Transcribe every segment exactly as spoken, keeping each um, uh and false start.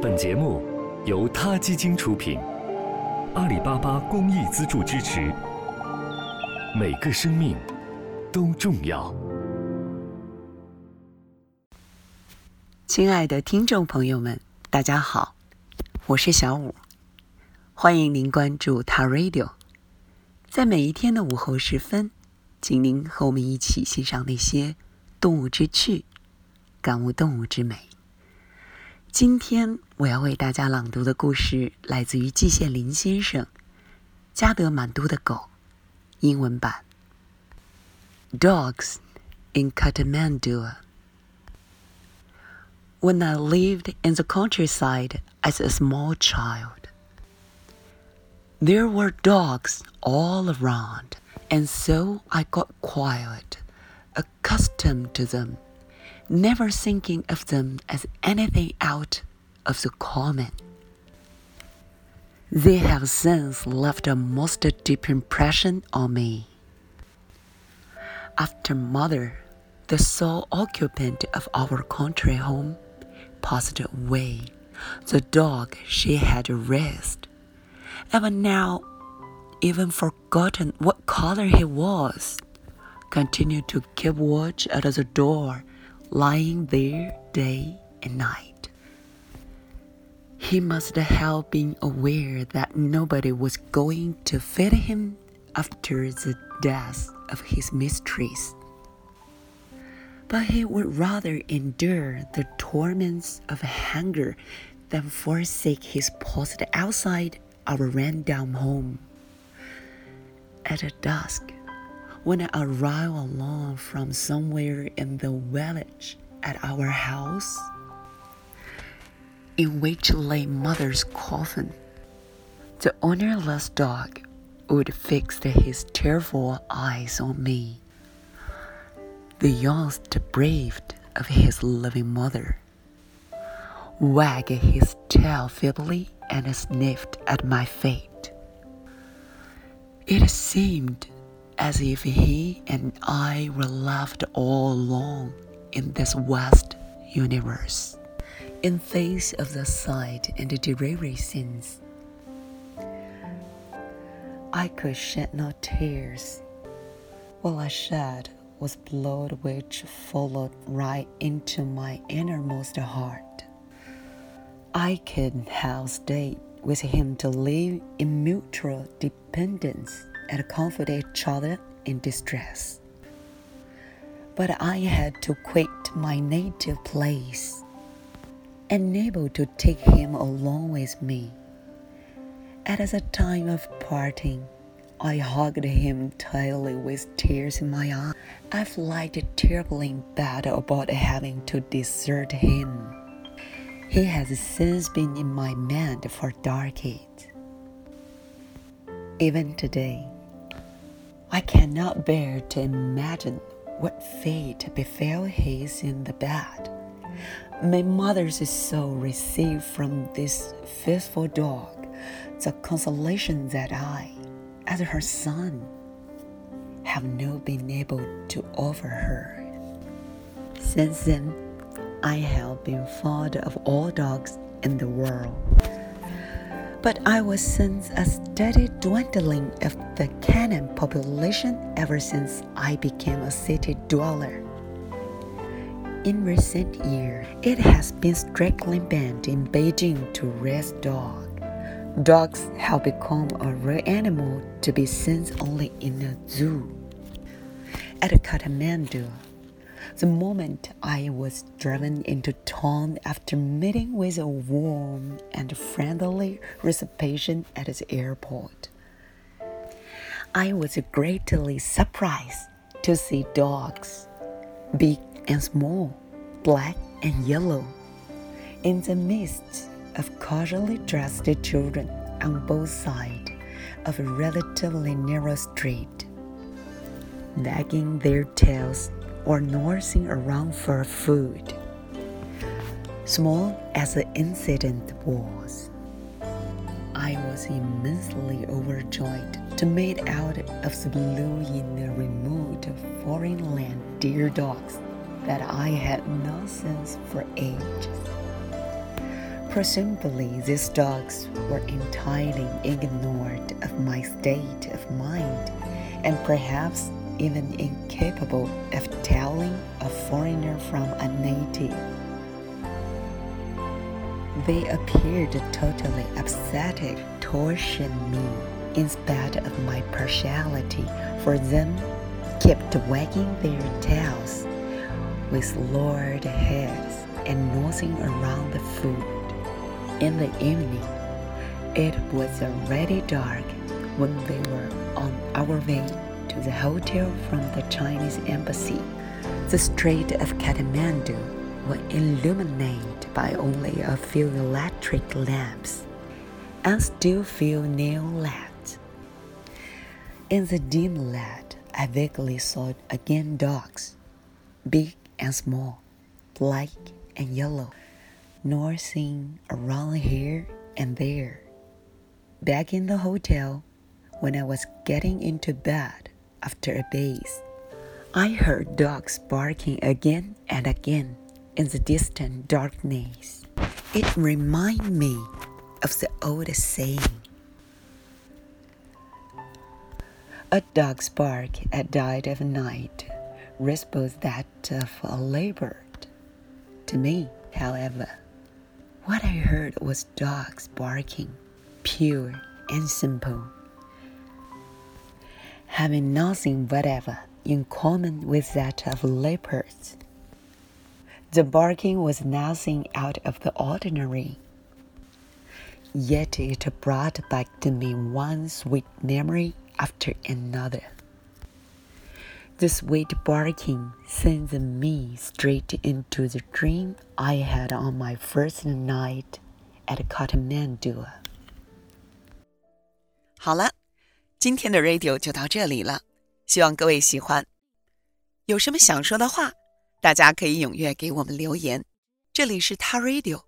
本节目由他基金出品，阿里巴巴公益资助支持。每个生命都重要。亲爱的听众朋友们，大家好，我是小五，欢迎您关注他 Radio。 在每一天的午后时分，请您和我们一起欣赏那些动物之趣，感悟动物之美。今天我要为大家朗读的故事来自于季羡林先生，《加德满都的狗》英文版。 Dogs in Kathmandu. When I lived in the countryside as a small child, there were dogs all around, and so I got quiet, accustomed to them.Never thinking of them as anything out of the common. They have since left a most deep impression on me. After mother, the sole occupant of our country home, passed away, the dog she had raised, I have now even forgotten what color he was, continued to keep watch at the door.Lying there day and night. He must have been aware that nobody was going to feed him after the death of his mistress. But he would rather endure the torments of hunger than forsake his post outside our rundown home. At dusk,When I arrived alone from somewhere in the village at our house, in which lay mother's coffin, the ownerless dog would fix his tearful eyes on me, the youngest bereaved of his loving mother, wagged his tail feebly and sniffed at my fate. It seemedAs if he and I were left all alone in this vast universe, in face of the sight and the dreary scenes. I could shed no tears. All I shed was blood, which followed right into my innermost heart. I could have stayed with him to live in mutual dependence.And comfort each other in distress. But I had to quit my native place, unable to take him along with me. At the time of parting, I hugged him tightly with tears in my eyes. I felt terribly bad about having to desert him. He has since been in my mind for decades. Even today,I cannot bear to imagine what fate befell his in the bed. My mother's soul received from this faithful dog the consolation that I, as her son, have not been able to offer her. Since then, I have been fond of all dogs in the world.But I was since a steady dwindling of the canine population ever since I became a city dweller. In recent years, it has been strictly banned in Beijing to raise dogs. Dogs have become a rare animal to be seen only in a zoo. At Kathmandu, the moment I was driven into town after meeting with a warm and friendly reception at the airport, I was greatly surprised to see dogs, big and small, black and yellow, in the midst of casually dressed children on both sides of a relatively narrow street, wagging their tails.Or nursing around for food. Small as the incident was, I was immensely overjoyed to meet out of the blue in the remote foreign land deer dogs that I had not seen for ages. Presumably, these dogs were entirely ignorant of my state of mind, and perhaps even incapable of telling a foreigner from a native. They appeared totally upset, torturing me in spite of my partiality for them, kept wagging their tails with lowered heads and nosing around the food. In the evening, it was already dark when we were on our way to the hotel from the Chinese embassy. The street of Kathmandu was illuminated by only a few electric lamps and still few neon lights. In the dim light, I vaguely saw again dogs, big and small, black and yellow, nosing around here and there. Back in the hotel, when I was getting into bed after a bath, I heard dogs barking again and again in the distant darkness. It reminded me of the old saying, a dog's bark at dead of night resembles that of a laybird. To me, however, what I heard was dogs barking, pure and simple, having nothing whatever in common with that of leopards. The barking was nothing out of the ordinary, yet it brought back to me one sweet memory after another. The sweet barking sends me straight into the dream I had on my first night at Kathmandu. 好了，今天的 radio 就到这里了，希望各位喜欢。有什么想说的话，大家可以踊跃给我们留言。这里是他 radio，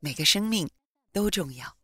每个生命都重要。